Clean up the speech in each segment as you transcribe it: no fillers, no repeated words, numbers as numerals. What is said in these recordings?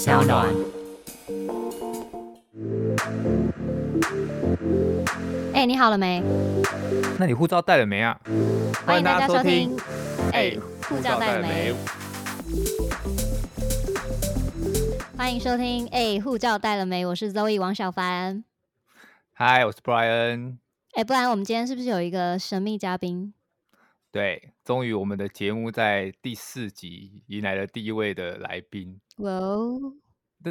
SoundOn。你好了没？那你护照带了没啊？欢迎大家收听。护照带了没？欢迎收听。护照带了没？我是 Zoe 王小凡。嗨，我是 Brian。不然我们今天是不是有一个神秘嘉宾？对，终于我们的节目在第4集迎来了第1位的来宾。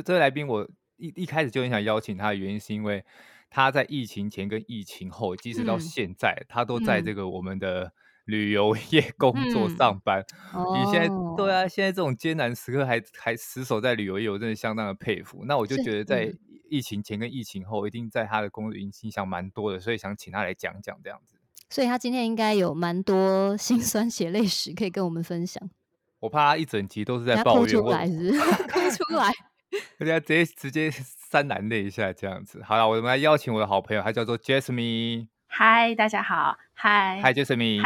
这位来宾我 一开始就很想邀请他的原因是因为他在疫情前跟疫情后即使到现在、他都在这个我们的旅游业工作上班。现在这种艰难时刻 还死守在旅游业，我真的相当的佩服。那我就觉得在疫情前跟疫情后一定在他的工作影响蛮多的，所以想请他来讲讲这样子。所以他今天应该有蛮多辛酸血泪史可以跟我们分享。我怕他一整集都是在抱怨，哭出来是不是？哭出来，人家直接潸然泪下这样子。好了，我们来邀请我的好朋友，他叫做 Jasmine。嗨，大家好。嗨 ，Jasmine。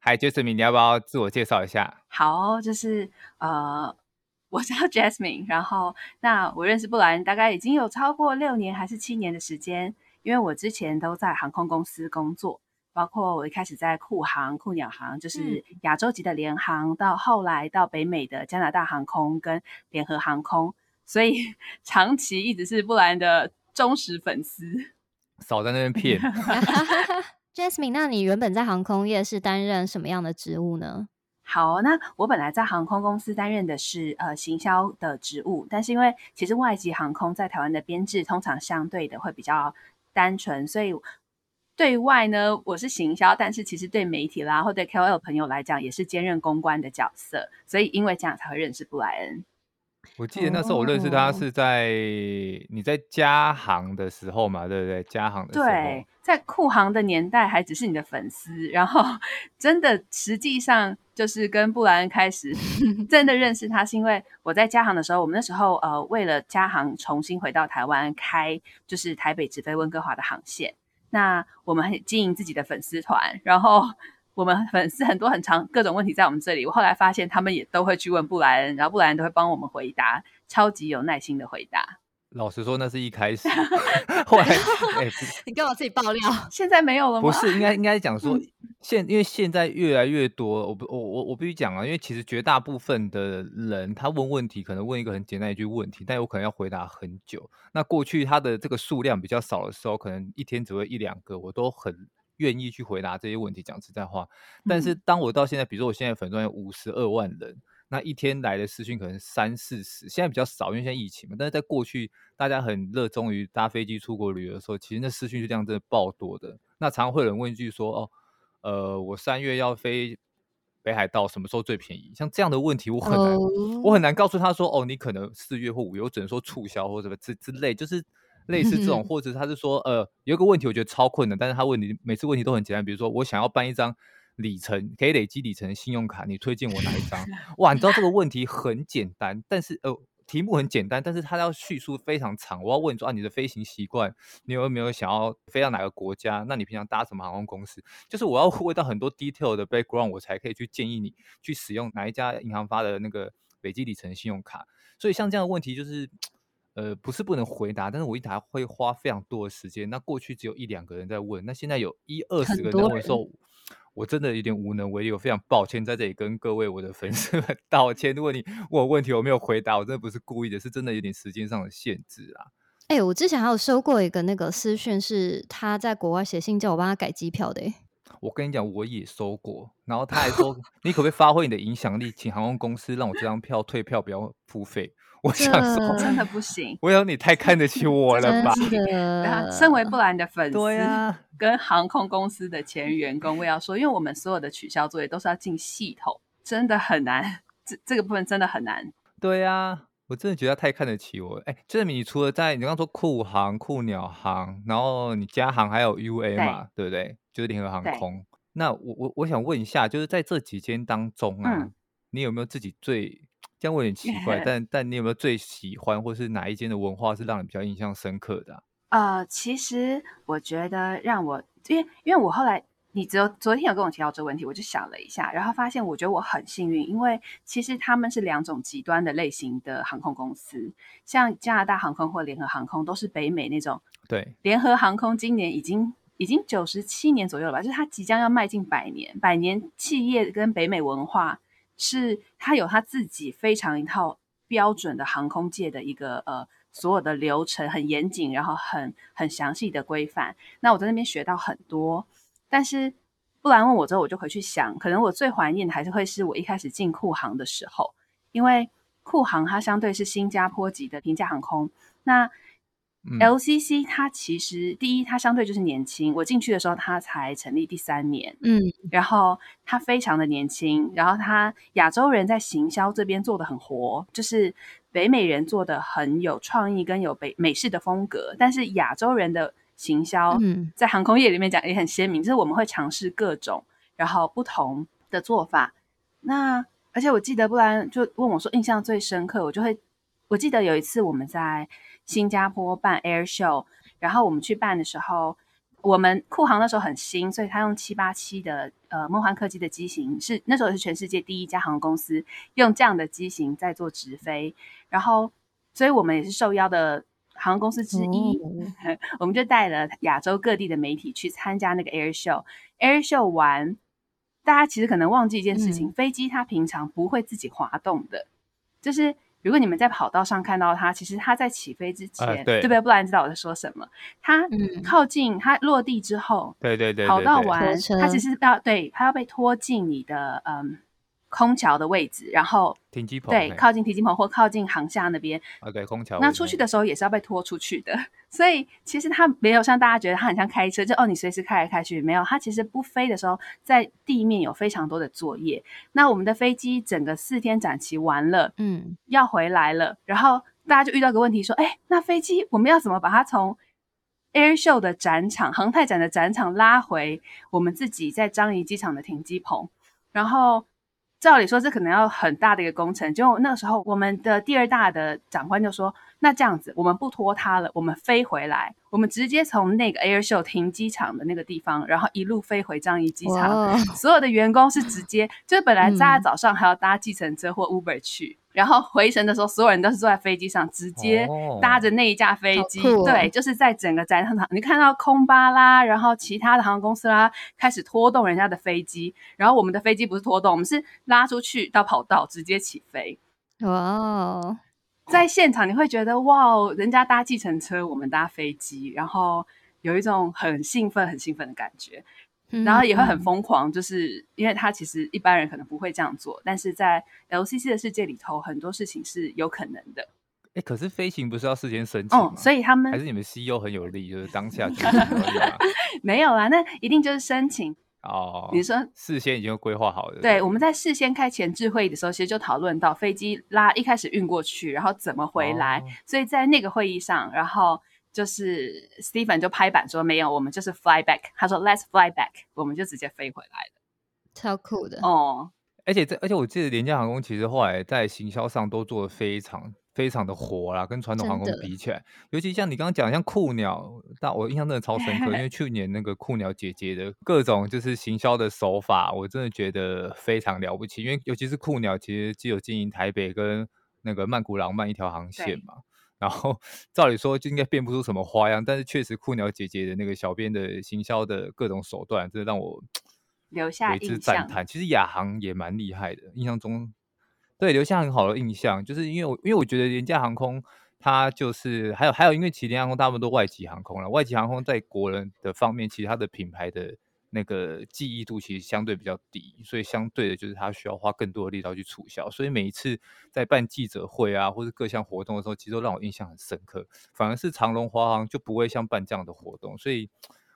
嗨 ，Jasmine， 你要不要自我介绍一下？好，就是我叫 Jasmine， 然后那我认识布兰大概已经有超过6年还是7年的时间，因为我之前都在航空公司工作。包括我一开始在酷鸟航，就是亚洲级的联航，到后来到北美的加拿大航空跟联合航空，所以长期一直是布兰的忠实粉丝。少在那边骗。Jasmine， 那你原本在航空业是担任什么样的职务呢？好，那我本来在航空公司担任的是行销的职务，但是因为其实外籍航空在台湾的编制通常相对的会比较单纯，所以对外呢，我是行销，但是其实对媒体啦，或对 KOL 朋友来讲，也是兼任公关的角色，所以因为这样才会认识布莱恩。我记得那时候我认识他是在你在加航的时候嘛，对不对？加航的时候，对，在酷航的年代还只是你的粉丝，然后真的实际上就是跟布莱恩开始真的认识他，是因为我在加航的时候，我们那时候为了加航重新回到台湾开，就是台北直飞温哥华的航线。那我们经营自己的粉丝团，然后我们粉丝很多很长各种问题在我们这里，我后来发现他们也都会去问布莱恩，然后布莱恩都会帮我们回答，超级有耐心的回答。老实说那是一开始。后来你干嘛自己爆料？现在没有了吗？不是，应该讲说因为现在越来越多，我必须讲啊，因为其实绝大部分的人他问问题可能问一个很简单一句问题，但有可能要回答很久。那过去他的这个数量比较少的时候，可能一天只会1-2个，我都很愿意去回答这些问题，讲实在话。但是当我到现在，比如说我现在粉专有52万人，那一天来的私讯可能30-40，现在比较少，因为现在疫情嘛。但是在过去大家很热衷于搭飞机出国旅游的时候，其实那私讯量真的爆多的。那常会有人问一句说我3月要飞北海道，什么时候最便宜？像这样的问题我很难告诉他说你可能4月或5月，我只能说促销或什么之类，就是类似这种。或者他是说有一个问题我觉得超困难，但是他问你每次问题都很简单，比如说我想要办一张里程可以累积里程的信用卡，你推荐我哪一张？哇，你知道这个问题很简单，但是题目很简单，但是他要叙述非常长。我要问说你的飞行习惯，你有没有想要飞到哪个国家？那你平常搭什么航空公司？就是我要问到很多 detail 的 background， 我才可以去建议你去使用哪一家银行发的那个累积里程信用卡。所以像这样的问题就是不是不能回答，但是我一答会花非常多的时间。那过去只有1-2个人在问，那现在有1-20个人在问的时候，我真的有点无能为力，我非常抱歉，在这里跟各位我的粉丝们道歉。如果你问我问题我没有回答，我真的不是故意的，是真的有点时间上的限制啦。我之前还有收过一个那个私讯，是他在国外写信叫我帮他改机票的。我跟你讲，我也收过，然后他还说你可不可以发挥你的影响力，请航空公司让我这张票退票不要付费。我想说真的不行，我想你太看得起我了吧。身为布兰的粉丝跟航空公司的前员工，我也要说，因为我们所有的取消作业都是要进系统，真的很难，这个部分真的很难。对啊，我真的觉得他太看得起我。Jasmine，你除了在你刚刚说酷航、酷鸟航，然后你加航还有 UA 嘛， 对不对？就是联合航空。那我想问一下，就是在这几间当中啊，你有没有自己最这样问有点奇怪，但你有没有最喜欢或是哪一间的文化是让你比较印象深刻的？其实我觉得让我因为我后来你只有昨天有跟我提到这个问题，我就想了一下，然后发现我觉得我很幸运，因为其实他们是两种极端的类型的航空公司，像加拿大航空或联合航空都是北美那种。对，联合航空今年已经97年左右了吧，就是它即将要迈进100年。百年企业跟北美文化是它有它自己非常一套标准的航空界的一个所有的流程很严谨，然后很详细的规范。那我在那边学到很多，但是布兰问我之后，我就回去想，可能我最怀念的还是会是我一开始进库航的时候，因为库航它相对是新加坡级的平价航空。那 LCC 它其实第一，它相对就是年轻，我进去的时候它才成立第3年，然后它非常的年轻，然后它亚洲人在行销这边做得很活，就是北美人做的很有创意跟有美式的风格，但是亚洲人的行销在航空业里面讲也很鲜明，就是我们会尝试各种然后不同的做法。那而且我记得布兰就问我说印象最深刻，我记得有一次我们在新加坡办 Air Show， 然后我们去办的时候，我们库航那时候很新，所以他用787的梦幻客机的机型，是那时候是全世界第一家航空公司用这样的机型在做直飞，然后所以我们也是受邀的航空公司之一，我们就带了亚洲各地的媒体去参加那个 Air Show。 Air Show 完，大家其实可能忘记一件事情，飞机它平常不会自己滑动的，就是如果你们在跑道上看到它，其实它在起飞之前，对不对？不然知道我在说什么。它靠近，它落地之后，对，跑道完，它其实它要被拖进你的空桥的位置，然后停机棚，对，靠近停机棚或靠近航厦那边。对，空桥。那出去的时候也是要被拖出去的，所以其实它没有像大家觉得它很像开车，就你随时开来开去，没有，它其实不飞的时候在地面有非常多的作业。那我们的飞机整个4天展期完了，要回来了，然后大家就遇到个问题说，那飞机我们要怎么把它从Air Show 的展场、航太展的展场拉回我们自己在樟宜机场的停机棚？然后照理说这可能要很大的一个工程，结果那个时候我们的第2大的长官就说，那这样子我们不拖它了，我们飞回来，我们直接从那个 Air Show 停机场的那个地方，然后一路飞回樟宜机场。所有的员工是直接就是本来大家早上还要搭计程车或 Uber 去，然后回程的时候所有人都是坐在飞机上，直接搭着那一架飞机，对，就是在整个展场你看到空巴啦，然后其他的航空公司啦开始拖动人家的飞机，然后我们的飞机不是拖动，我们是拉出去到跑道直接起飞。在现场你会觉得哇，人家搭计程车，我们搭飞机，然后有一种很兴奋的感觉，然后也会很疯狂，就是因为他其实一般人可能不会这样做，但是在 LCC 的世界里头很多事情是有可能的。可是飞行不是要事先申请吗？所以他们还是你们 CEO 很有力，就是当下就没有啦，那一定就是申请你说事先已经规划好了。对，我们在事先开前置会议的时候其实就讨论到飞机一开始运过去然后怎么回来，所以在那个会议上，然后就是 Steven 就拍板说，没有，我们就是 fly back， 他说 let's fly back， 我们就直接飞回来了。超酷的而且我记得廉价航空其实后来在行销上都做得非常非常的活啦，跟传统航空比起来，尤其像你刚刚讲像酷鸟，但我印象真的超深刻，因为去年那个酷鸟姐姐的各种就是行销的手法，我真的觉得非常了不起。因为尤其是酷鸟其实既有经营台北跟那个曼谷廊曼一条航线嘛，然后照理说就应该变不出什么花样，但是确实酷鸟姐姐的那个小编的行销的各种手段真的让我留下印象，为之赞叹。其实亚航也蛮厉害的，印象中对，留下很好的印象，就是因为我觉得廉价航空它就是还有因为其实廉价航空大部分都外籍航空啦，外籍航空在国人的方面其实它的品牌的那个记忆度其实相对比较低，所以相对的就是它需要花更多的力道去促销，所以每一次在办记者会啊或是各项活动的时候其实都让我印象很深刻，反而是长荣华航就不会像办这样的活动，所以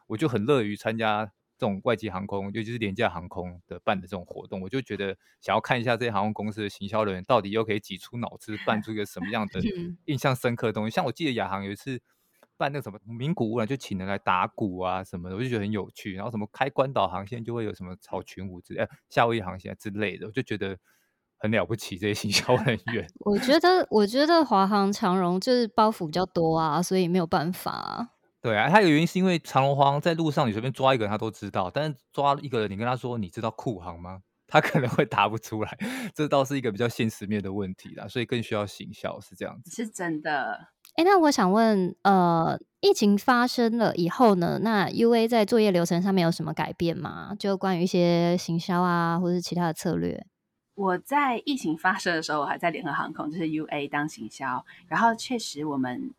我就很乐于参加这种外籍航空，尤其是廉价航空的办的这种活动，我就觉得想要看一下这些航空公司的行销人员到底又可以挤出脑汁办出一个什么样的印象深刻的东西。像我记得亚航有一次办那个什么名古屋啦，就请人来打鼓啊什么的，我就觉得很有趣。然后什么开关岛航线就会有什么草裙舞之类，夏威夷航线之类的，我就觉得很了不起这些行销人员。我觉得华航长荣就是包袱比较多啊，所以没有办法对啊，它有原因是因为长龙荒在路上你随便抓一个人他都知道，但是抓一个人你跟他说你知道酷航吗，他可能会答不出来，这倒是一个比较现实面的问题啦，所以更需要行销是这样子，是真的。那我想问疫情发生了以后呢，那 UA 在作业流程上面有什么改变吗？就关于一些行销啊或是其他的策略。我在疫情发生的时候我还在联合航空就是 UA 当行销，然后确实我们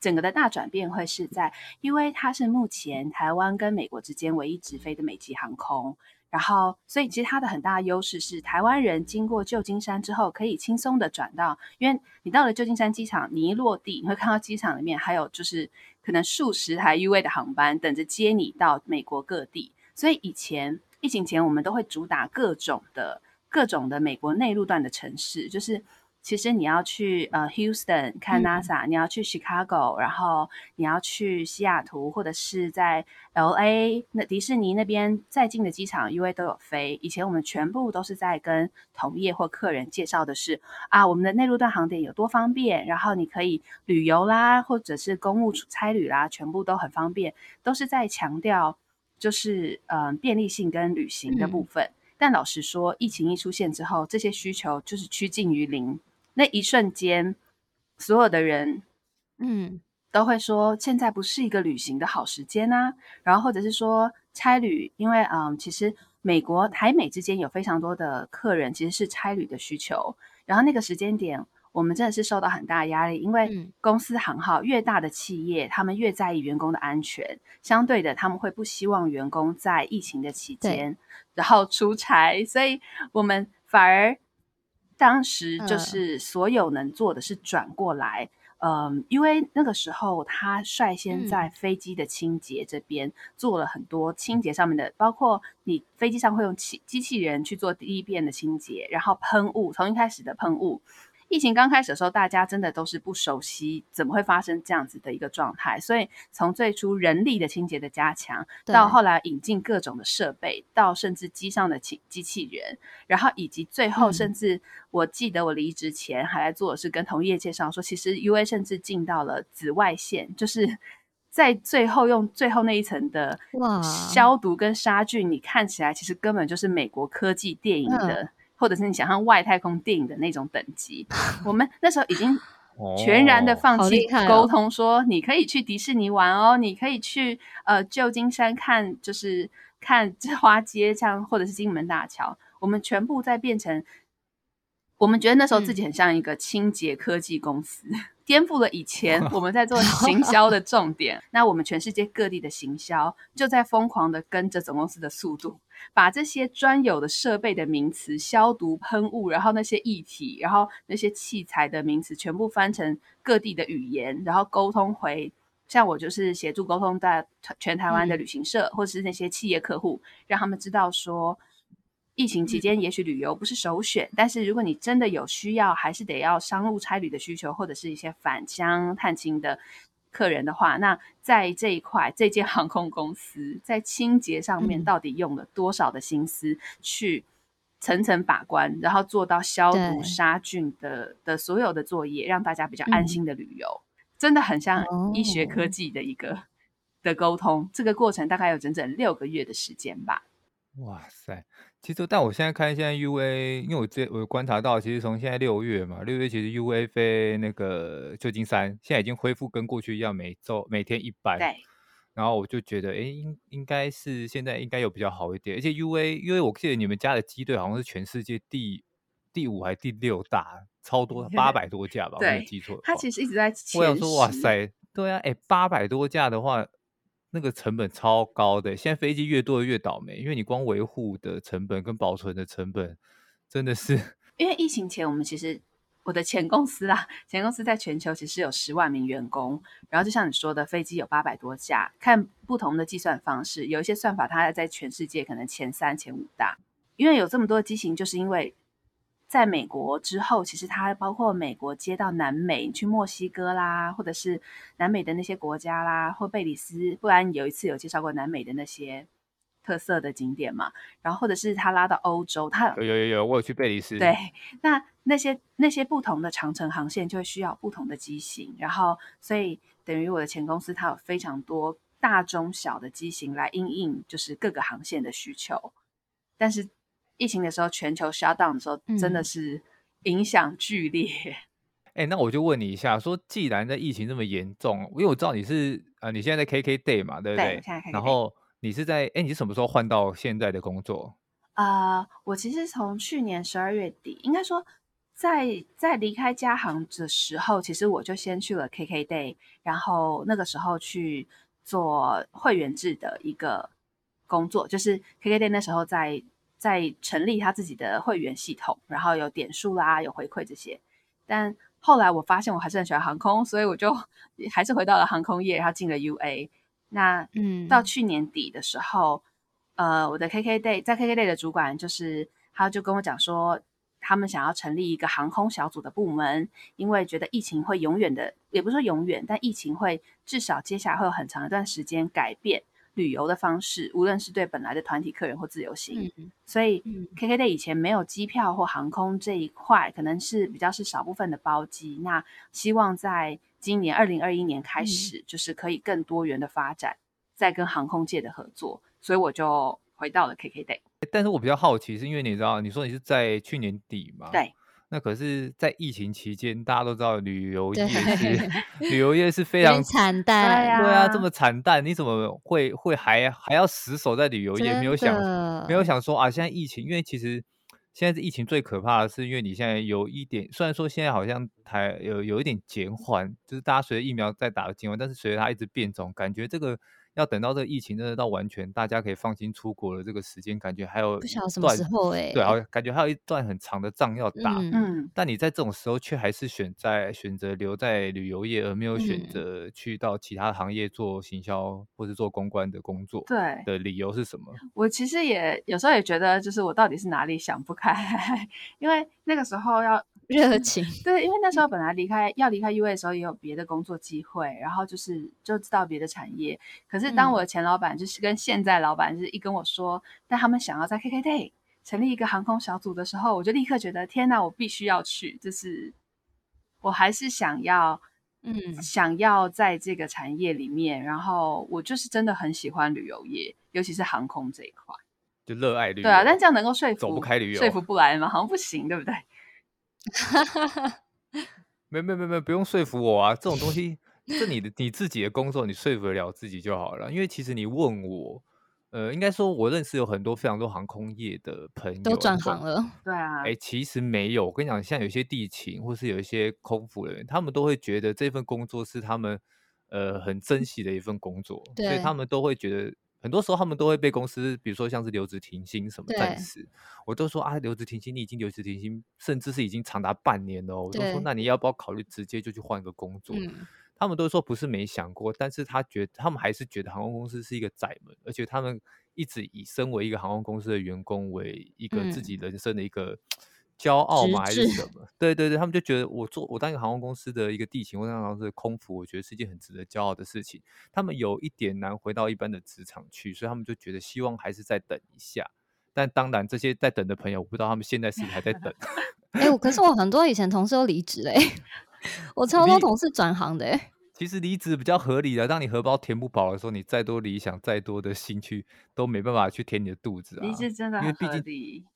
整个的大转变会是在 UA 它是目前台湾跟美国之间唯一直飞的美籍航空，然后所以其实它的很大的优势是台湾人经过旧金山之后可以轻松的转到，因为你到了旧金山机场你一落地你会看到机场里面还有就是可能数十台 UA 的航班等着接你到美国各地，所以以前疫情前我们都会主打各种的美国内陆段的城市，就是其实你要去Houston 看 NASA， 你要去 Chicago， 然后你要去西雅图或者是在 LA 那迪士尼那边再近的机场 UA 都有飞，以前我们全部都是在跟同业或客人介绍的是啊，我们的内陆段航点有多方便，然后你可以旅游啦或者是公务差旅啦，全部都很方便，都是在强调就是便利性跟旅行的部分。但老实说疫情一出现之后这些需求就是趋近于零，那一瞬间所有的人都会说现在不是一个旅行的好时间啊，然后或者是说差旅，因为其实美国台美之间有非常多的客人其实是差旅的需求，然后那个时间点我们真的是受到很大的压力，因为公司行号越大的企业他们越在意员工的安全，相对的他们会不希望员工在疫情的期间然后出差，所以我们反而当时就是所有能做的是转过来因为那个时候他率先在飞机的清洁这边做了很多清洁上面的，包括你飞机上会用机器人去做第一遍的清洁，然后喷雾，从一开始的喷雾，疫情刚开始的时候大家真的都是不熟悉怎么会发生这样子的一个状态，所以从最初人力的清洁的加强到后来引进各种的设备，到甚至机上的机器人，然后以及最后甚至我记得我离职前还在做的是跟同业介绍说其实 UA 甚至进到了紫外线，就是在最后用最后那一层的消毒跟杀菌，你看起来其实根本就是美国科技电影的或者是你想象外太空电影的那种等级，我们那时候已经全然的放弃沟通，说你可以去迪士尼玩哦，你可以去旧金山看，就是看花街这样，或者是金门大桥，我们全部在变成，我们觉得那时候自己很像一个清洁科技公司，颠覆了以前我们在做行销的重点。那我们全世界各地的行销就在疯狂的跟着总公司的速度，把这些专有的设备的名词、消毒喷雾，然后那些液体，然后那些器材的名词全部翻成各地的语言，然后沟通回，像我就是协助沟通在全台湾的旅行社或是那些企业客户，让他们知道说疫情期间也许旅游不是首选，但是如果你真的有需要还是得要商务差旅的需求或者是一些返乡探亲的客人的话，那在这一块这间航空公司在清洁上面到底用了多少的心思去层层把关，然后做到消毒杀菌 的所有的作业，让大家比较安心的旅游真的很像医学科技的一个的沟通，这个过程大概有整整6个月的时间吧。哇塞，其实但我现在看现在 UA， 因为我观察到其实从现在6月嘛，6月其实 UA 飞那个旧金山现在已经恢复跟过去一样每天一班，对，然后我就觉得应该是现在应该有比较好一点，而且 UA 因为我记得你们家的机队好像是全世界第5还第6大，超多800多架吧，我没记错，它其实一直在前10。我想说哇塞，对啊，800多架的话那个成本超高的，现在飞机越多越倒霉，因为你光维护的成本跟保存的成本真的是，因为疫情前我们其实我的前公司在全球其实有10万名员工，然后就像你说的飞机有800多架，看不同的计算方式，有一些算法它在全世界可能前3前5大，因为有这么多的机型，就是因为在美国之后其实它包括美国接到南美去墨西哥啦或者是南美的那些国家啦或贝里斯，不然有一次有介绍过南美的那些特色的景点嘛，然后或者是他拉到欧洲，他有我有去贝里斯，对，那些不同的长程航线就会需要不同的机型，然后所以等于我的前公司它有非常多大中小的机型来因应就是各个航线的需求，但是疫情的时候全球 shutdown 的时候真的是影响剧烈。那我就问你一下，说既然在疫情这么严重，因为我知道你是你现在在 KKday 嘛，对不对？对，现在 KKday。 然后你是在你是什么时候换到现在的工作？我其实从去年12月底，应该说在离开家行的时候，其实我就先去了 KKday， 然后那个时候去做会员制的一个工作，就是 KKday 那时候在成立他自己的会员系统，然后有点数啦，有回馈这些。但后来我发现我还是很喜欢航空，所以我就还是回到了航空业，然后进了 UA。那到去年底的时候，我的 KKday 在 KKday 的主管就是他就跟我讲说，他们想要成立一个航空小组的部门，因为觉得疫情会永远的，也不是说永远，但疫情会至少接下来会有很长一段时间改变旅游的方式，无论是对本来的团体客人或自由行，所以 KKday 以前没有机票或航空这一块，可能是比较是少部分的包机，那希望在今年2021年开始，就是可以更多元的发展，再跟航空界的合作，所以我就回到了 KKday。 但是我比较好奇是因为你知道你说你是在去年底嘛，对，那可是在疫情期间大家都知道旅游业是非常惨淡，对啊，这么惨淡你怎么会还要死守在旅游业，没有想说啊现在疫情，因为其实现在疫情最可怕的是因为你现在有一点，虽然说现在好像有一点减缓，就是大家随着疫苗在打的减缓，但是随着它一直变种，感觉这个要等到这个疫情真的到完全大家可以放心出国的这个时间，感觉还有不晓得什么时候，对，感觉还有一段很长的仗要打。但你在这种时候却还是选择留在旅游业，而没有选择去到其他行业做行销或是做公关的工作，对的理由是什么？我其实也有时候也觉得，就是我到底是哪里想不开，因为那个时候要热情，对，因为那时候本来要离开 UA 的时候也有别的工作机会，然后就知道别的产业，可是当我的前老板就是跟现在老板就是一跟我说，但他们想要在 KKday 成立一个航空小组的时候，我就立刻觉得天哪，我必须要去，就是我还是想要在这个产业里面，然后我就是真的很喜欢旅游业，尤其是航空这一块，就热爱旅游，对啊，但这样能够说服不来吗？好像不行，对不对？没不用说服我啊，这种东西是你自己的工作，你说服得了自己就好了。因为其实你问我，应该说我认识有很多非常多航空业的朋友都转行了，对啊，其实没有，我跟你讲，像有些地勤或是有一些空服人员，他们都会觉得这份工作是他们很珍惜的一份工作，所以他们都会觉得。很多时候他们都会被公司比如说像是留职停薪什么暂时，我都说啊留职停薪，你已经留职停薪甚至是已经长达半年了，我都说那你要不要考虑直接就去换个工作，他们都说不是没想过，但是他们还是觉得航空公司是一个窄门，而且他们一直以身为一个航空公司的员工为一个自己人生的一个骄傲吗还是什么，对，他们就觉得我当一个航空公司的一个地勤或当一个航空公司的空服，我觉得是一件很值得骄傲的事情，他们有一点难回到一般的职场去，所以他们就觉得希望还是再等一下，但当然这些在等的朋友我不知道他们现在是不是还在等可是我很多以前同事都离职了，我超多同事转行的，其实离职比较合理的，当你荷包填不饱的时候，你再多理想再多的兴趣都没办法去填你的肚子啊，离职真的很合理，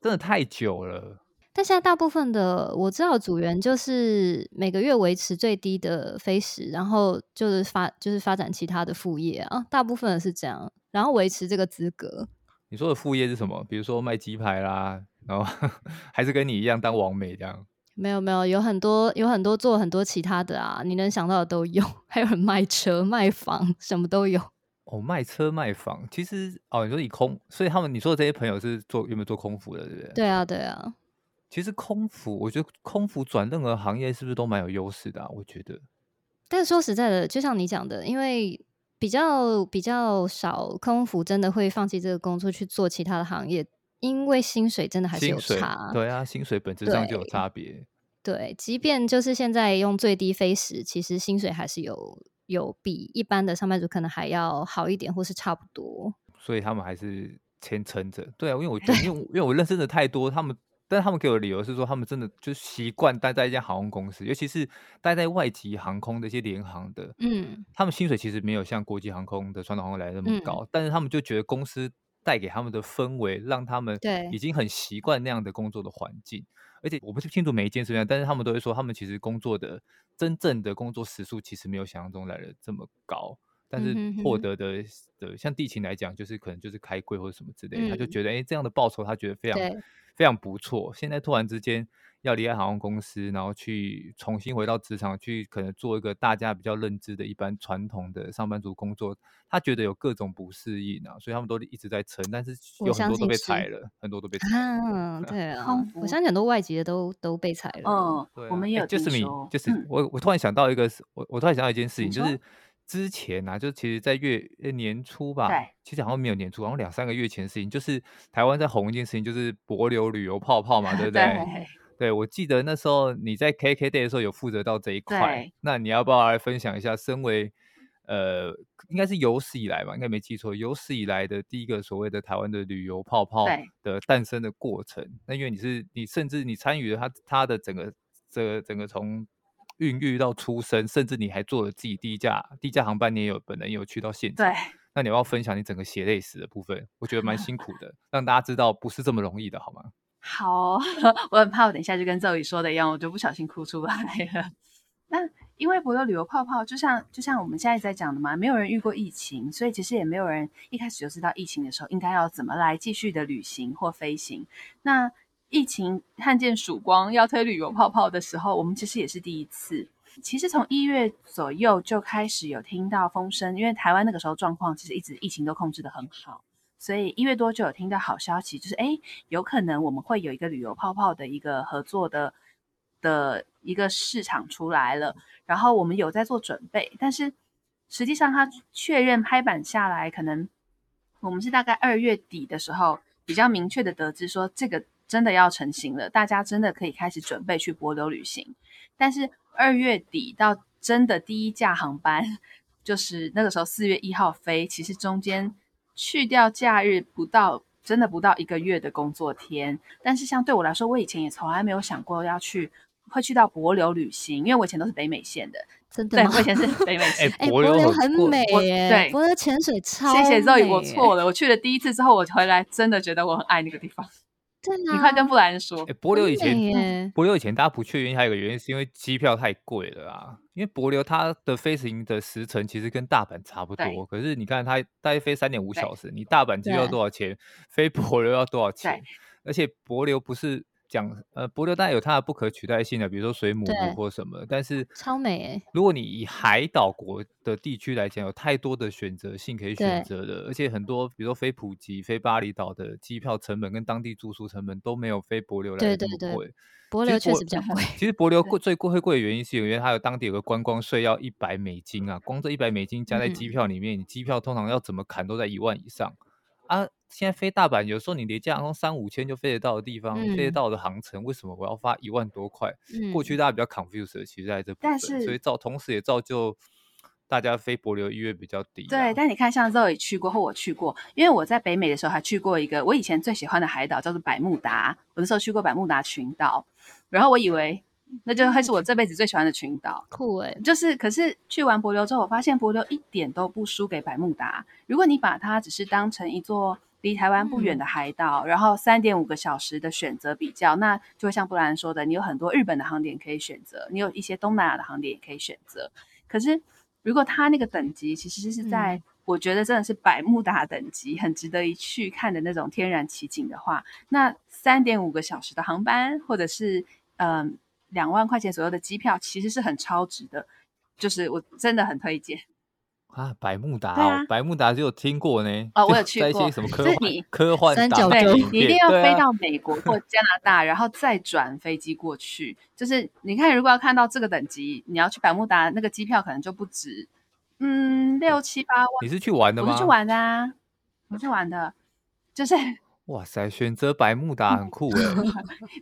真的太久了，但现在大部分的我知道组员就是每个月维持最低的飞时，然后就是发展其他的副业啊，大部分的是这样，然后维持这个资格。你说的副业是什么？比如说卖鸡排啦，然后还是跟你一样当网美这样？没有，有很多做很多其他的啊，你能想到的都有，还有人卖车卖房什么都有。卖车卖房，其实你说以空，所以他们你说的这些朋友是有没有做空服的，对不对？对啊。其实空服，我觉得空服转任何行业是不是都蛮有优势的啊？我觉得。但是说实在的，就像你讲的，因为比较少空服真的会放弃这个工作去做其他的行业，因为薪水真的还是有差。对啊，薪水本质上就有差别。对，即便就是现在用最低飞时，其实薪水还是有比一般的上班族可能还要好一点或是差不多，所以他们还是先撑着。对啊，因为我认识的太多，他们，但他们给我的理由是说，他们真的就习惯待在一家航空公司，尤其是待在外籍航空的一些联航的，他们薪水其实没有像国际航空的传统航空来的那么高，但是他们就觉得公司带给他们的氛围，让他们已经很习惯那样的工作的环境。而且我不清楚每一件事情，但是他们都会说，他们其实工作的真正的工作时数其实没有想象中来的这么高，但是获得的像地勤来讲，就是可能就是开柜或者什么之类的，他就觉得这样的报酬他觉得非常非常不错。现在突然之间要离开航空公司，然后去重新回到职场，去可能做一个大家比较认知的一般传统的上班族工作，他觉得有各种不适应啊，所以他们都一直在撑，但是有很多都被裁了，很多都被裁了。对啊，我相信很多外籍的都被裁了。我们也有听说。就是我突然想到一个，我突然想到一件事情，就是之前啊，就其实在年初吧，其实好像没有年初，好像2-3个月前的事情，就是台湾在红一件事情，就是帛琉旅游泡泡嘛，对不对？对，我记得那时候你在 KKday 的时候有负责到这一块，那你要不要来分享一下？身为应该是有史以来吧，应该没记错，有史以来的第一个所谓的台湾的旅游泡泡的诞生的过程。那因为你甚至你参与了它的整个从孕育到出生，甚至你还做了自己第一架航班，你也有本人也有去到现场。对，那你要分享你整个血泪史的部分，我觉得蛮辛苦的，让大家知道不是这么容易的，好吗？好，我很怕我等一下就跟Zoe说的一样，我就不小心哭出来了。那因为帛琉旅游泡泡就像我们现在在讲的嘛，没有人遇过疫情，所以其实也没有人一开始就知道疫情的时候应该要怎么来继续的旅行或飞行。那疫情看见曙光要推旅游泡泡的时候，我们其实也是第一次。其实从1月左右就开始有听到风声，因为台湾那个时候状况其实一直疫情都控制得很好，所以1月多就有听到好消息，就是有可能我们会有一个旅游泡泡的一个合作的一个市场出来了。然后我们有在做准备，但是实际上它确认拍板下来，可能我们是大概2月底的时候比较明确的得知说这个真的要成型了，大家真的可以开始准备去帛琉旅行。但是2月底到真的第一架航班，就是那个时候4月1号飞，其实中间去掉假日不到1个月的工作天。但是像对我来说，我以前也从来没有想过要去到帛琉旅行，因为我以前都是北美线的。真的吗？对，我以前是北美线。帛琉很美耶。对，帛琉潜水超美。谢谢 Zoe， 我错了。我去了第一次之后，我回来真的觉得我很爱那个地方。对啊，你快跟布莱恩说。帛琉以前大家不去的原因还有一个原因是因为机票太贵了啊。因为帛琉它的飞行的时程其实跟大阪差不多，可是你看它大概飞 3.5 小时，你大阪机票多少钱，飞帛琉要多少钱。而且帛琉不是讲帛琉当然有它的不可取代性的，比如说水母湖或什么，但是超美耶。如果你以海岛国的地区来讲，有太多的选择性可以选择的，而且很多比如说飞普吉、飞巴厘岛的机票成本跟当地住宿成本都没有飞帛琉来的那么贵。帛琉确实比较贵。其实帛琉最贵的原因是因为它有当地有个观光税要$100啊，光这$100加在机票里面，你机票通常要怎么砍都在1万以上啊。现在飞大阪，有时候你廉价航空3-5千就飞得到的地方，飞得到的航程，为什么我要花1万多块？过去大家比较 confused 的，其实在这部分，但是所以同时也造就大家飞帛琉意愿比较低。对，但你看像Zoe去过或我去过，因为我在北美的时候还去过一个我以前最喜欢的海岛，叫做百慕达。我那时候去过百慕达群岛，然后我以为那就会是我这辈子最喜欢的群岛。酷耶。就是可是去完帛琉之后，我发现帛琉一点都不输给百慕达。如果你把它只是当成一座离台湾不远的海岛，然后 3.5 个小时的选择比较，那就像布兰说的，你有很多日本的航点可以选择，你有一些东南亚的航点也可以选择。可是如果它那个等级其实是在我觉得真的是百慕达等级，很值得一去看的那种天然奇景的话，那 3.5 个小时的航班或者是2万块钱左右的机票其实是很超值的，就是我真的很推荐啊。百慕达哦，百慕达只有听过呢。哦，我有去过。在一些什么科幻三角洲，你一定要飞到美国或加拿大，然后再转飞机过去。就是你看，如果要看到这个等级，你要去百慕达，那个机票可能就不止6-8万。你是去玩的吗？我是去玩的啊，我去玩的。就是哇塞，选择百慕达很酷耶。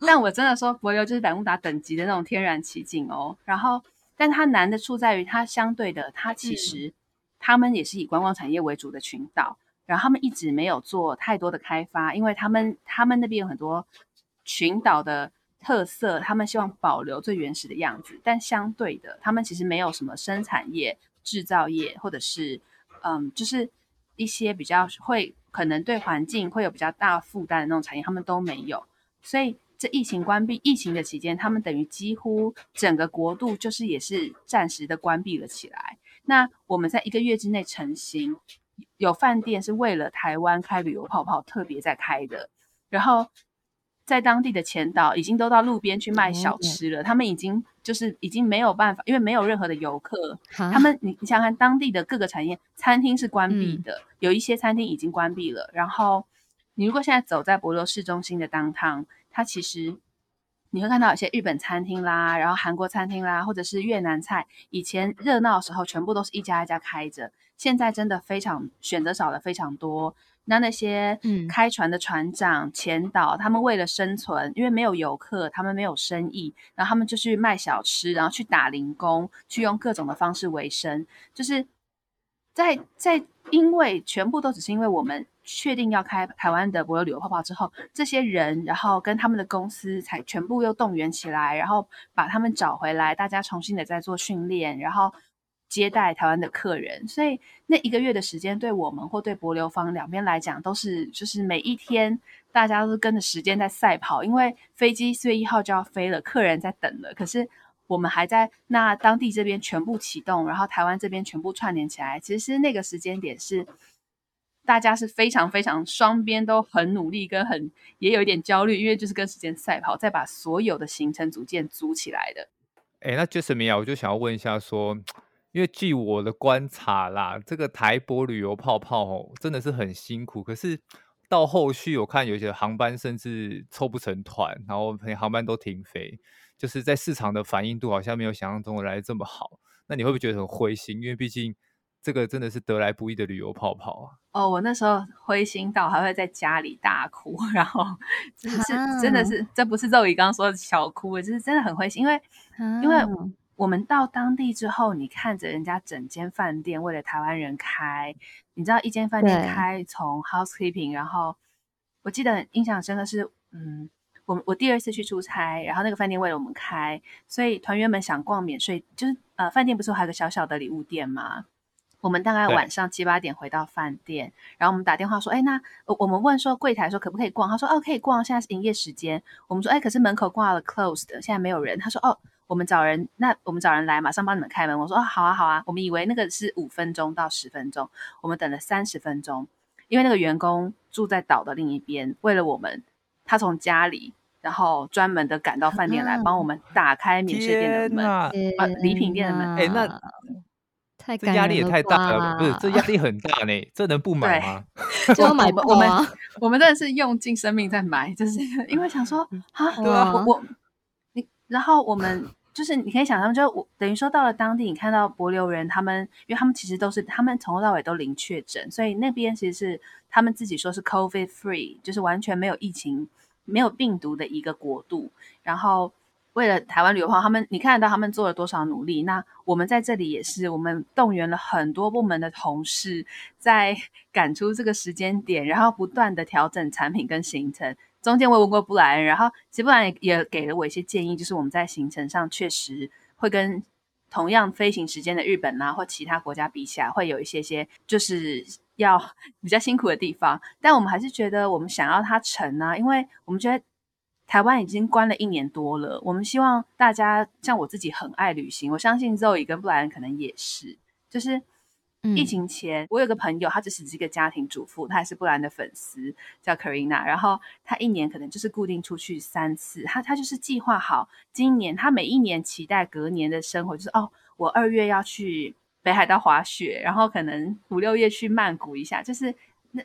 但我真的说，帛琉就是百慕达等级的那种天然奇景哦。然后，但它难的处在于它相对的，它其实他们也是以观光产业为主的群岛，然后他们一直没有做太多的开发，因为他们那边有很多群岛的特色，他们希望保留最原始的样子，但相对的他们其实没有什么生产业、制造业，或者是就是一些比较会可能对环境会有比较大负担的那种产业，他们都没有。所以这疫情关闭，疫情的期间，他们等于几乎整个国度就是也是暂时的关闭了起来。那我们在1个月之内成型，有饭店是为了台湾开旅游泡泡特别在开的，然后在当地的前岛已经都到路边去卖小吃了，他们已经就是已经没有办法，因为没有任何的游客，他们你想想看，当地的各个产业，餐厅是关闭的，有一些餐厅已经关闭了。然后你如果现在走在帛琉市中心的downtown，它其实你会看到有些日本餐厅啦，然后韩国餐厅啦，或者是越南菜，以前热闹的时候全部都是一家一家开着，现在真的非常选择少了非常多。那些开船的船长、前导，他们为了生存，因为没有游客，他们没有生意，然后他们就去卖小吃，然后去打零工，去用各种的方式为生。就是在因为全部都只是因为我们确定要开台湾的帛琉旅游泡泡之后，这些人然后跟他们的公司才全部又动员起来，然后把他们找回来，大家重新的再做训练，然后接待台湾的客人。所以那1个月的时间，对我们或对帛琉方两边来讲，都是就是每一天大家都跟着时间在赛跑，因为飞机4月1号就要飞了，客人在等了，可是我们还在那当地这边全部启动，然后台湾这边全部串联起来。其实那个时间点是大家是非常非常双边都很努力，跟很也有一点焦虑，因为就是跟时间赛跑，再把所有的行程组件组起来的。那 Jasmine 啊，我就想要问一下说，因为据我的观察啦，这个台帛旅游泡泡真的是很辛苦，可是到后续我看有些航班甚至凑不成团，然后航班都停飞，就是在市场的反应度好像没有想象中的来得这么好。那你会不会觉得很灰心？因为毕竟这个真的是得来不易的旅游泡泡啊。我那时候灰心到还会在家里大哭，然后就是真的是这不是Zoe刚刚说的小哭，就是真的很灰心，因为我们到当地之后，你看着人家整间饭店为了台湾人开，你知道一间饭店开从 housekeeping， 然后我记得印象深刻是我第2次去出差，然后那个饭店为了我们开，所以团员们想逛免税，就是饭店不是还有个小小的礼物店吗？我们大概晚上7-8点回到饭店，然后我们打电话说，那我们问说柜台说可不可以逛，他说可以逛，现在是营业时间。我们说可是门口挂了 closed， 现在没有人。他说我们找人来，马上帮你们开门。我说好啊。我们以为那个是5分钟到10分钟，我们等了30分钟，因为那个员工住在岛的另一边，为了我们，他从家里然后专门的赶到饭店来帮我们打开免税店的门，礼品店的门。那太感人了吧，这压力也太大了，不是？这压力很大呢，这能不买吗？就要买爆啊！我们真的是用尽生命在买，就是因为想说然后我们。就是你可以想象，就等于说到了当地，你看到帛琉人，他们因为他们其实都是他们从头到尾都零确诊，所以那边其实是他们自己说是 COVID free， 就是完全没有疫情、没有病毒的一个国度。然后为了台湾旅游泡泡，他们你看得到他们做了多少努力。那我们在这里也是，我们动员了很多部门的同事在赶出这个时间点，然后不断的调整产品跟行程。中间我也问过布莱恩，然后其实布莱恩也给了我一些建议，就是我们在行程上确实会跟同样飞行时间的日本啊或其他国家比起来，会有一些就是要比较辛苦的地方，但我们还是觉得我们想要它成啊，因为我们觉得台湾已经关了1年多了，我们希望大家，像我自己很爱旅行，我相信 Zoe 跟布莱恩可能也是，就是疫情前我有个朋友，她只是一个家庭主妇，她还是布兰的粉丝，叫 Karina， 然后她1年可能就是固定出去3次，她就是计划好今年，她每1年期待隔年的生活，就是我2月要去北海道滑雪，然后可能5-6月去曼谷一下，就是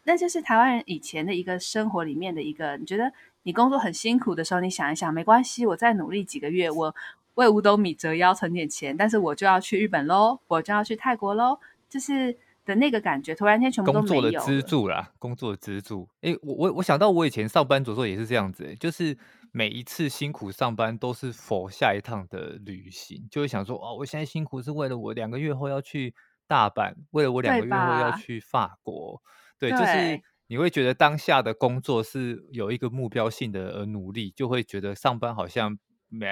那就是台湾人以前的一个生活里面的一个，你觉得你工作很辛苦的时候，你想一想没关系，我再努力几个月，我为5斗米折腰存点钱，但是我就要去日本咯，我就要去泰国咯，就是的那个感觉，突然间全部都没有了。工作的支柱啦，工作的支柱。我想到我以前上班族的时候也是这样子，就是每一次辛苦上班都是for下一趟的旅行，就会想说我现在辛苦是为了我2个月后要去大阪，为了我2个月后要去法国，对，就是你会觉得当下的工作是有一个目标性的而努力，就会觉得上班好像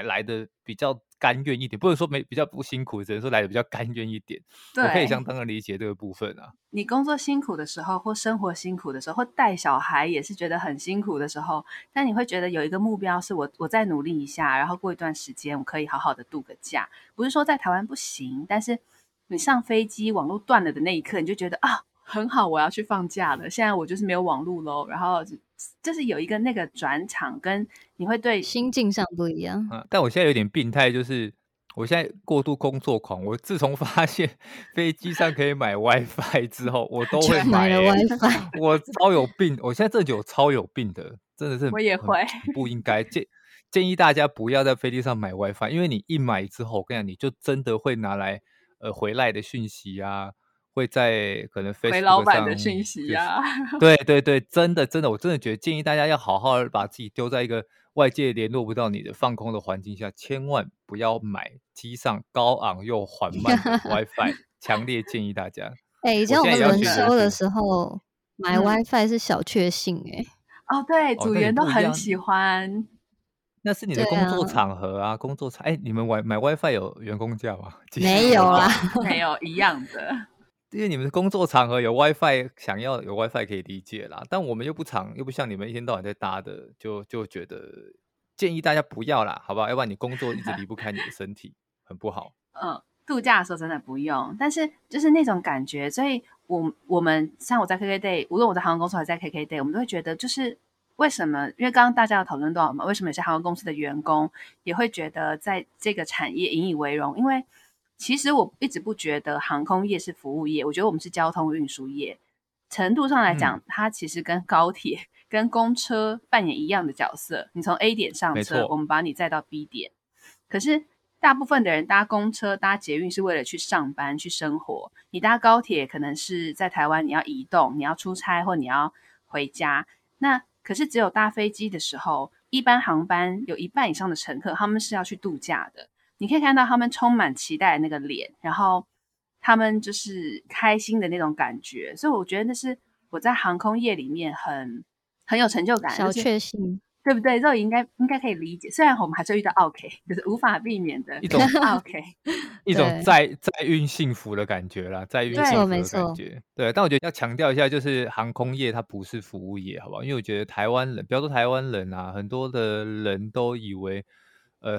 来的比较甘愿一点，不能说比较不辛苦，只能说来的比较甘愿一点。我可以相当的理解这个部分啊。你工作辛苦的时候，或生活辛苦的时候，或带小孩也是觉得很辛苦的时候，但你会觉得有一个目标是我再努力一下，然后过一段时间我可以好好的度个假。不是说在台湾不行，但是你上飞机网络断了的那一刻，你就觉得啊很好，我要去放假了，现在我就是没有网路咯，然后就是有一个那个转场，跟你会对心境上不一样，但我现在有点病态，就是我现在过度工作狂，我自从发现飞机上可以买 WiFi 之后我都会买了 WiFi 我超有病，我现在这酒超有病的，真的是我也会不应该建议大家不要在飞机上买 WiFi， 因为你一买之后我跟你讲，你就真的会拿来回来的讯息啊，会在可能 Facebook 上回老板的讯息啊，对对对，真的真的，我真的觉得建议大家要好好把自己丢在一个外界联络不到你的放空的环境下，千万不要买机上高昂又缓慢的 WiFi 强烈建议大家，以前我们轮休的时候买 WiFi 是小确幸耶，哦对，组员都很喜欢，那是你的工作场合啊，工作场，你们买 WiFi 有员工价吗？没有啦没有，一样的，因为你们的工作场合有 WiFi， 想要有 WiFi 可以理解啦，但我们又不像你们一天到晚在搭的，就觉得建议大家不要啦，好不好？要不然你工作一直离不开你的身体很不好，度假的时候真的不用，但是就是那种感觉，所以我们像我在 KKday， 无论我在航空公司还是在 KKday， 我们都会觉得就是为什么，因为刚刚大家有讨论到嘛，为什么有些航空公司的员工也会觉得在这个产业引以为荣，因为其实我一直不觉得航空业是服务业，我觉得我们是交通运输业，程度上来讲，它其实跟高铁跟公车扮演一样的角色，你从 A 点上车，我们把你载到 B 点，可是大部分的人搭公车搭捷运是为了去上班去生活，你搭高铁可能是在台湾你要移动，你要出差或你要回家，那可是只有搭飞机的时候，一般航班有一半以上的乘客他们是要去度假的，你可以看到他们充满期待的那个脸，然后他们就是开心的那种感觉，所以我觉得那是我在航空业里面很有成就感，小确幸，对不对？这我应该可以理解，虽然我们还是遇到 OK， 就是无法避免的一种 OK， 一种载运幸福的感觉啦，载运幸福的感觉，对。但我觉得要强调一下，就是航空业它不是服务业，好不好？因为我觉得台湾人，不要说台湾人啊，很多的人都以为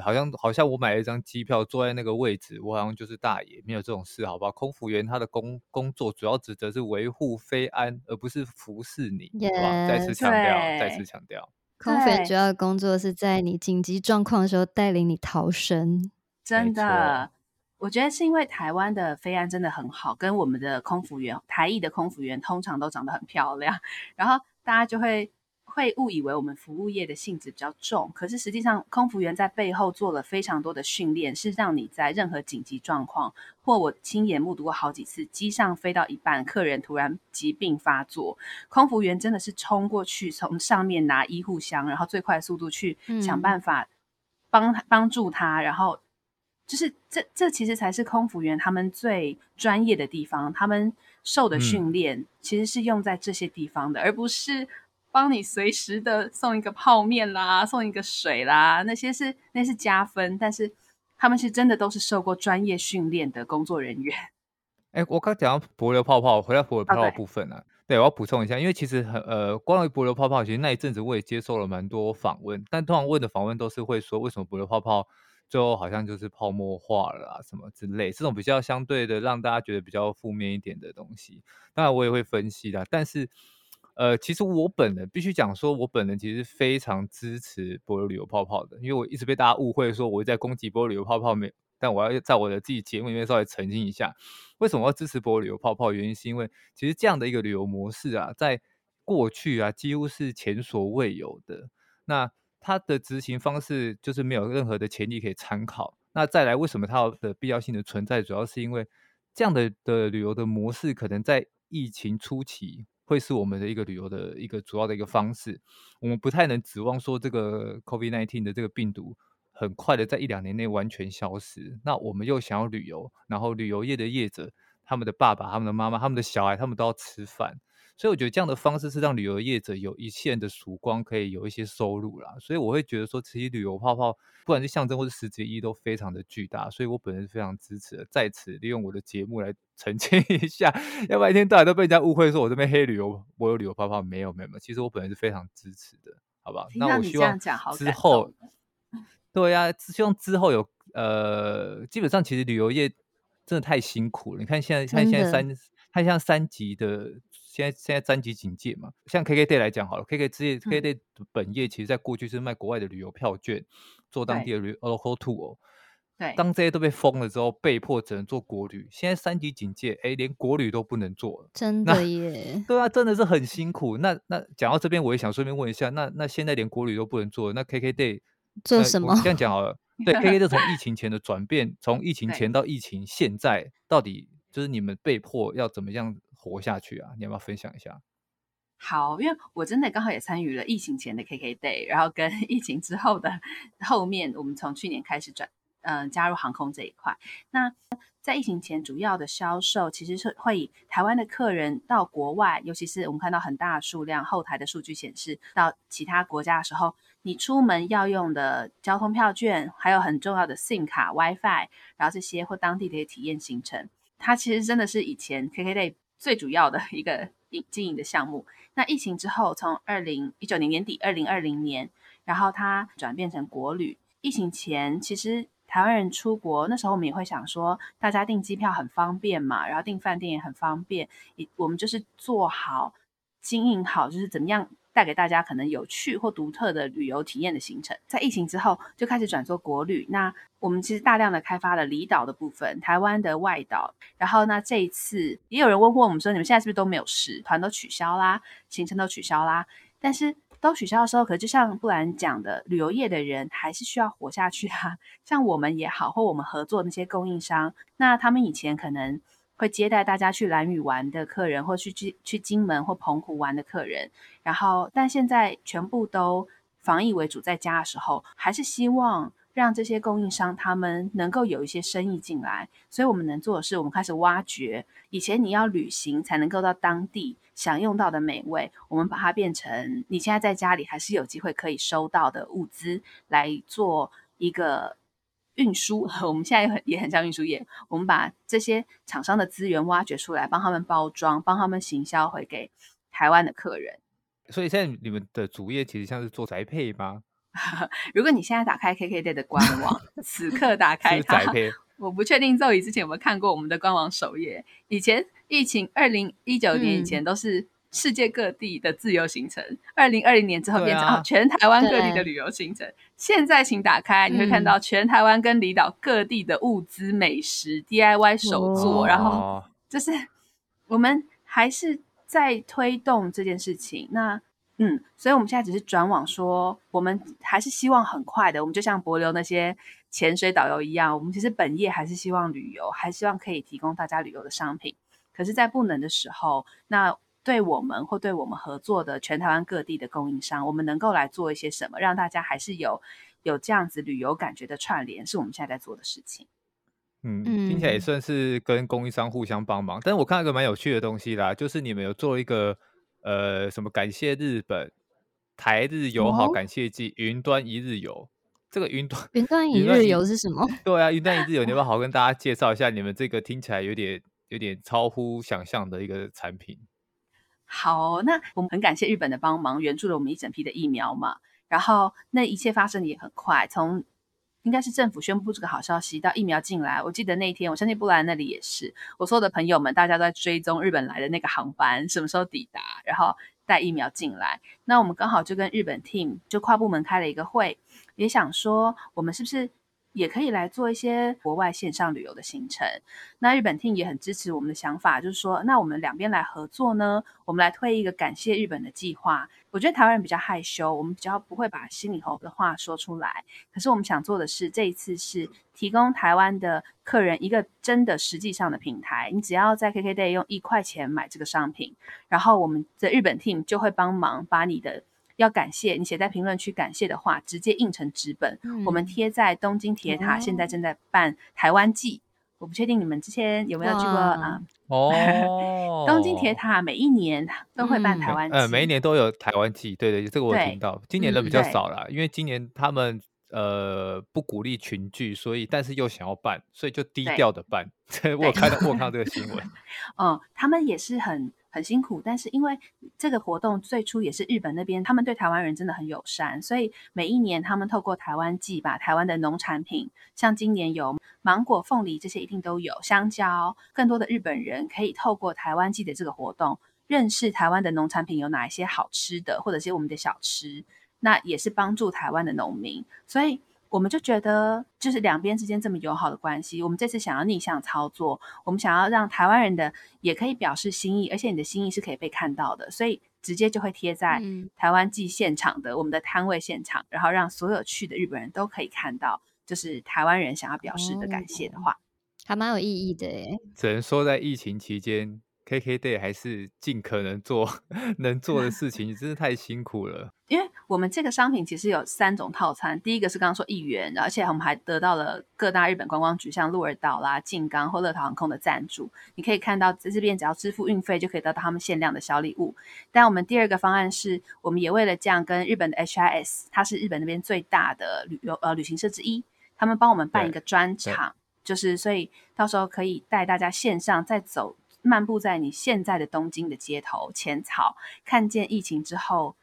好像我买了一张机票坐在那个位置，我好像就是大爷，没有这种事，好不好？空服员他的工作主要职责是维护飞安，而不是服侍你， 好不好？再次强调，空服员主要的工作是在你紧急状况的时候带领你逃生。真的，我觉得是因为台湾的飞安真的很好，跟我们的空服员，台裔的空服员通常都长得很漂亮，然后大家就会误以为我们服务业的性质比较重，可是实际上空服员在背后做了非常多的训练，是让你在任何紧急状况，或我亲眼目睹过好几次机上飞到一半客人突然疾病发作，空服员真的是冲过去从上面拿医护箱，然后最快速度去想办法帮助他，然后就是这其实才是空服员他们最专业的地方，他们受的训练其实是用在这些地方的，而不是帮你随时的送一个泡面啦，送一个水啦，那是加分，但是他们是真的都是受过专业训练的工作人员。我刚讲到帛琉泡泡，回到帛琉泡泡的部分啊， 对，我要补充一下，因为其实关于帛琉泡泡，其实那一阵子我也接受了蛮多访问，但通常问的访问都是会说为什么帛琉泡泡最后好像就是泡沫化了啊什么之类，这种比较相对的让大家觉得比较负面一点的东西，当然我也会分析啦，但是其实我本人必须讲说，我本人其实非常支持帛琉旅游泡泡的，因为我一直被大家误会说我在攻击帛琉旅游泡泡，但我要在我的自己节目里面稍微澄清一下，为什么我要支持帛琉旅游泡泡？原因是因为其实这样的一个旅游模式啊，在过去啊几乎是前所未有的，那它的执行方式就是没有任何的前例可以参考。那再来，为什么它的必要性的存在，主要是因为这样的旅游的模式可能在疫情初期会是我们的一个旅游的一个主要的一个方式，我们不太能指望说这个 COVID-19 的这个病毒很快的在一两年内完全消失，那我们又想要旅游，然后旅游业的业者他们的爸爸他们的妈妈他们的小孩他们都要吃饭，所以我觉得这样的方式是让旅游业者有一线的曙光，可以有一些收入啦。所以我会觉得说，其实旅游泡泡不管是象征或是实质意义都非常的巨大，所以我本人非常支持的，在此利用我的节目来澄清一下，要不然一天到晚都被人家误会说我这边黑旅游，我有旅游泡泡，没有没有，其实我本人是非常支持的，好吧？那我希望之后，对啊，希望之后有基本上其实旅游业真的太辛苦了。你看现在，看现在3级的，现在3级警戒嘛。像 KKday 来讲好了 ，KKday 本业其实在过去是卖国外的旅游票券，做当地的 local tour。对，当这些都被封了之后，被迫只能做国旅。现在3级警戒，连国旅都不能做了，真的耶！对啊，真的是很辛苦。那讲到这边，我也想顺便问一下，那现在连国旅都不能做了，那 KKday 做什么？这样讲好了，对 ，KKday 从疫情前的转变，从疫情前到疫情现在，到底就是你们被迫要怎么样活下去啊？你要不要分享一下？好，因为我真的刚好也参与了疫情前的 KKday， 然后跟疫情之后的后面，我们从去年开始转。加入航空这一块，那在疫情前主要的销售其实是会以台湾的客人到国外，尤其是我们看到很大的数量，后台的数据显示到其他国家的时候，你出门要用的交通票券，还有很重要的 SIM 卡 WiFi， 然后这些或当地的体验行程，它其实真的是以前 KKday 最主要的一个经营的项目。那疫情之后，从2019年年底2020年，然后它转变成国旅。疫情前其实台湾人出国，那时候我们也会想说，大家订机票很方便嘛，然后订饭店也很方便，我们就是做好经营好，就是怎么样带给大家可能有趣或独特的旅游体验的行程。在疫情之后就开始转做国旅，那我们其实大量的开发了离岛的部分，台湾的外岛，然后那这一次也有人问过我们说，你们现在是不是都没有事，团都取消啦，行程都取消啦，但是都取消的时候，可就像布兰讲的，旅游业的人还是需要活下去啊。像我们也好，或我们合作那些供应商，那他们以前可能会接待大家去兰屿玩的客人，或去金门或澎湖玩的客人，然后但现在全部都防疫为主，在家的时候，还是希望让这些供应商他们能够有一些生意进来。所以我们能做的是，我们开始挖掘以前你要旅行才能够到当地享用到的美味，我们把它变成你现在在家里还是有机会可以收到的物资，来做一个运输。我们现在也很像运输业，我们把这些厂商的资源挖掘出来，帮他们包装，帮他们行销回给台湾的客人。所以现在你们的主业其实像是做宅配吗？如果你现在打开 KKday 的官网，此刻打开它，是宅配。我不确定Zoe之前有没有看过我们的官网首页，以前疫情2019年以前都是世界各地的自由行程、2020年之后变成、全台湾各地的旅游行程，现在请打开你会看到全台湾跟离岛各地的物资美食 DIY 手作，然后就是我们还是在推动这件事情。那所以我们现在只是转往说，我们还是希望很快的，我们就像帛琉那些潜水导游一样，我们其实本业还是希望旅游，还希望可以提供大家旅游的商品。可是在不能的时候，那对我们或对我们合作的全台湾各地的供应商，我们能够来做一些什么，让大家还是有这样子旅游感觉的串联，是我们现在在做的事情。听起来也算是跟供应商互相帮忙。但是我看到一个蛮有趣的东西啦，就是你们有做一个什么感谢日本台日友好感谢祭、云端一日游。这个云端一日游是什么？对啊，云端一日游，你要不要好好跟大家介绍一下你们这个听起来有点超乎想象的一个产品？好，那我们很感谢日本的帮忙，援助了我们一整批的疫苗嘛。然后那一切发生的也很快，从应该是政府宣布这个好消息到疫苗进来，我记得那一天，我相信布兰那里也是，我所有的朋友们大家都在追踪日本来的那个航班什么时候抵达，然后带疫苗进来。那我们刚好就跟日本 team 就跨部门开了一个会，也想说我们是不是也可以来做一些国外线上旅游的行程。那日本 team 也很支持我们的想法，就是说那我们两边来合作呢，我们来推一个感谢日本的计划。我觉得台湾人比较害羞，我们比较不会把心里头的话说出来，可是我们想做的是，这一次是提供台湾的客人一个真的实际上的平台，你只要在 KKday 用1块钱买这个商品，然后我们的日本 team 就会帮忙把你的要感谢，你写在评论区感谢的话，直接印成纸本，我们贴在东京铁塔，现在正在办台湾季，我不确定你们之前有没有去过啊？哦，东京铁塔每一年都会办台湾祭，每一年都有台湾祭，对对，这个我有听到。今年人比较少啦，因为今年他们不鼓励群聚，所以但是又想要办，所以就低调的办。我看到这个新闻。嗯，他们也是很辛苦，但是因为这个活动最初也是日本那边，他们对台湾人真的很友善，所以每一年他们透过台湾祭把台湾的农产品，像今年有芒果、凤梨这些一定都有，香蕉，更多的日本人可以透过台湾祭的这个活动认识台湾的农产品有哪一些好吃的，或者是我们的小吃，那也是帮助台湾的农民，所以我们就觉得就是两边之间这么友好的关系，我们这次想要逆向操作，我们想要让台湾人的也可以表示心意，而且你的心意是可以被看到的，所以直接就会贴在台湾祭现场的我们的摊位现场，然后让所有去的日本人都可以看到，就是台湾人想要表示的感谢的话，还蛮有意义的耶。只能说在疫情期间 KKday 还是尽可能做能做的事情，真是太辛苦了。因为我们这个商品其实有3种套餐，第一个是刚刚说1元，而且我们还得到了各大日本观光局像鹿儿岛啦、静冈或乐桃航空的赞助，你可以看到在这边只要支付运费就可以得到他们限量的小礼物。但我们第二个方案是我们也为了这样跟日本的 HIS， 它是日本那边最大的旅行社之一，他们帮我们办一个专场，就是所以到时候可以带大家线上再走漫步在你现在的东京的街头浅草，看见疫情之后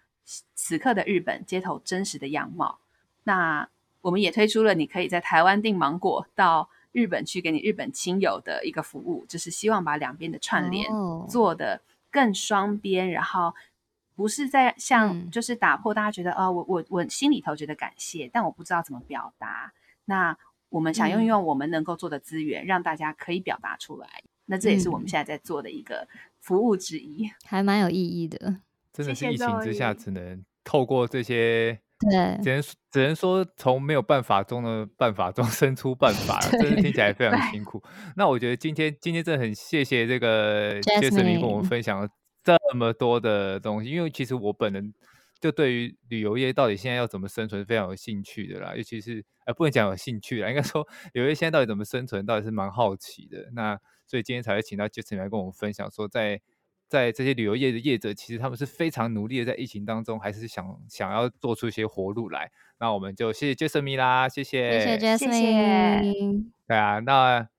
此刻的日本街头真实的样貌。那我们也推出了你可以在台湾订芒果到日本去给你日本亲友的一个服务，就是希望把两边的串联做得更双边，然后不是在像就是打破大家觉得我心里头觉得感谢，但我不知道怎么表达，那我们想用我们能够做的资源让大家可以表达出来，那这也是我们现在在做的一个服务之一，还蛮有意义的。真的是疫情之下只能透过这些，对，只能说从没有办法中的办法中生出办法，真的听起来非常辛苦。那我觉得今天真的很谢谢这个 Jasmine 跟我们分享了这么多的东西，因为其实我本人就对于旅游业到底现在要怎么生存非常有兴趣的啦，尤其是不能讲有兴趣啦，应该说旅游业现在到底怎么生存到底是蛮好奇的，那所以今天才会请到 Jasmine 来跟我们分享说在这些旅游业的业者，其实他们是非常努力的，在疫情当中还是想要做出一些活路来。那我们就谢谢 Jasmine 啦，谢谢 Jasmine。对啊，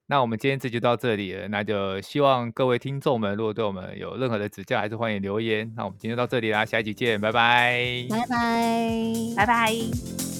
那我们今天这集就到这里了，那就希望各位听众们，如果对我们有任何的指教，还是欢迎留言。那我们今天就到这里啦，下一集见，拜拜，拜拜，拜拜。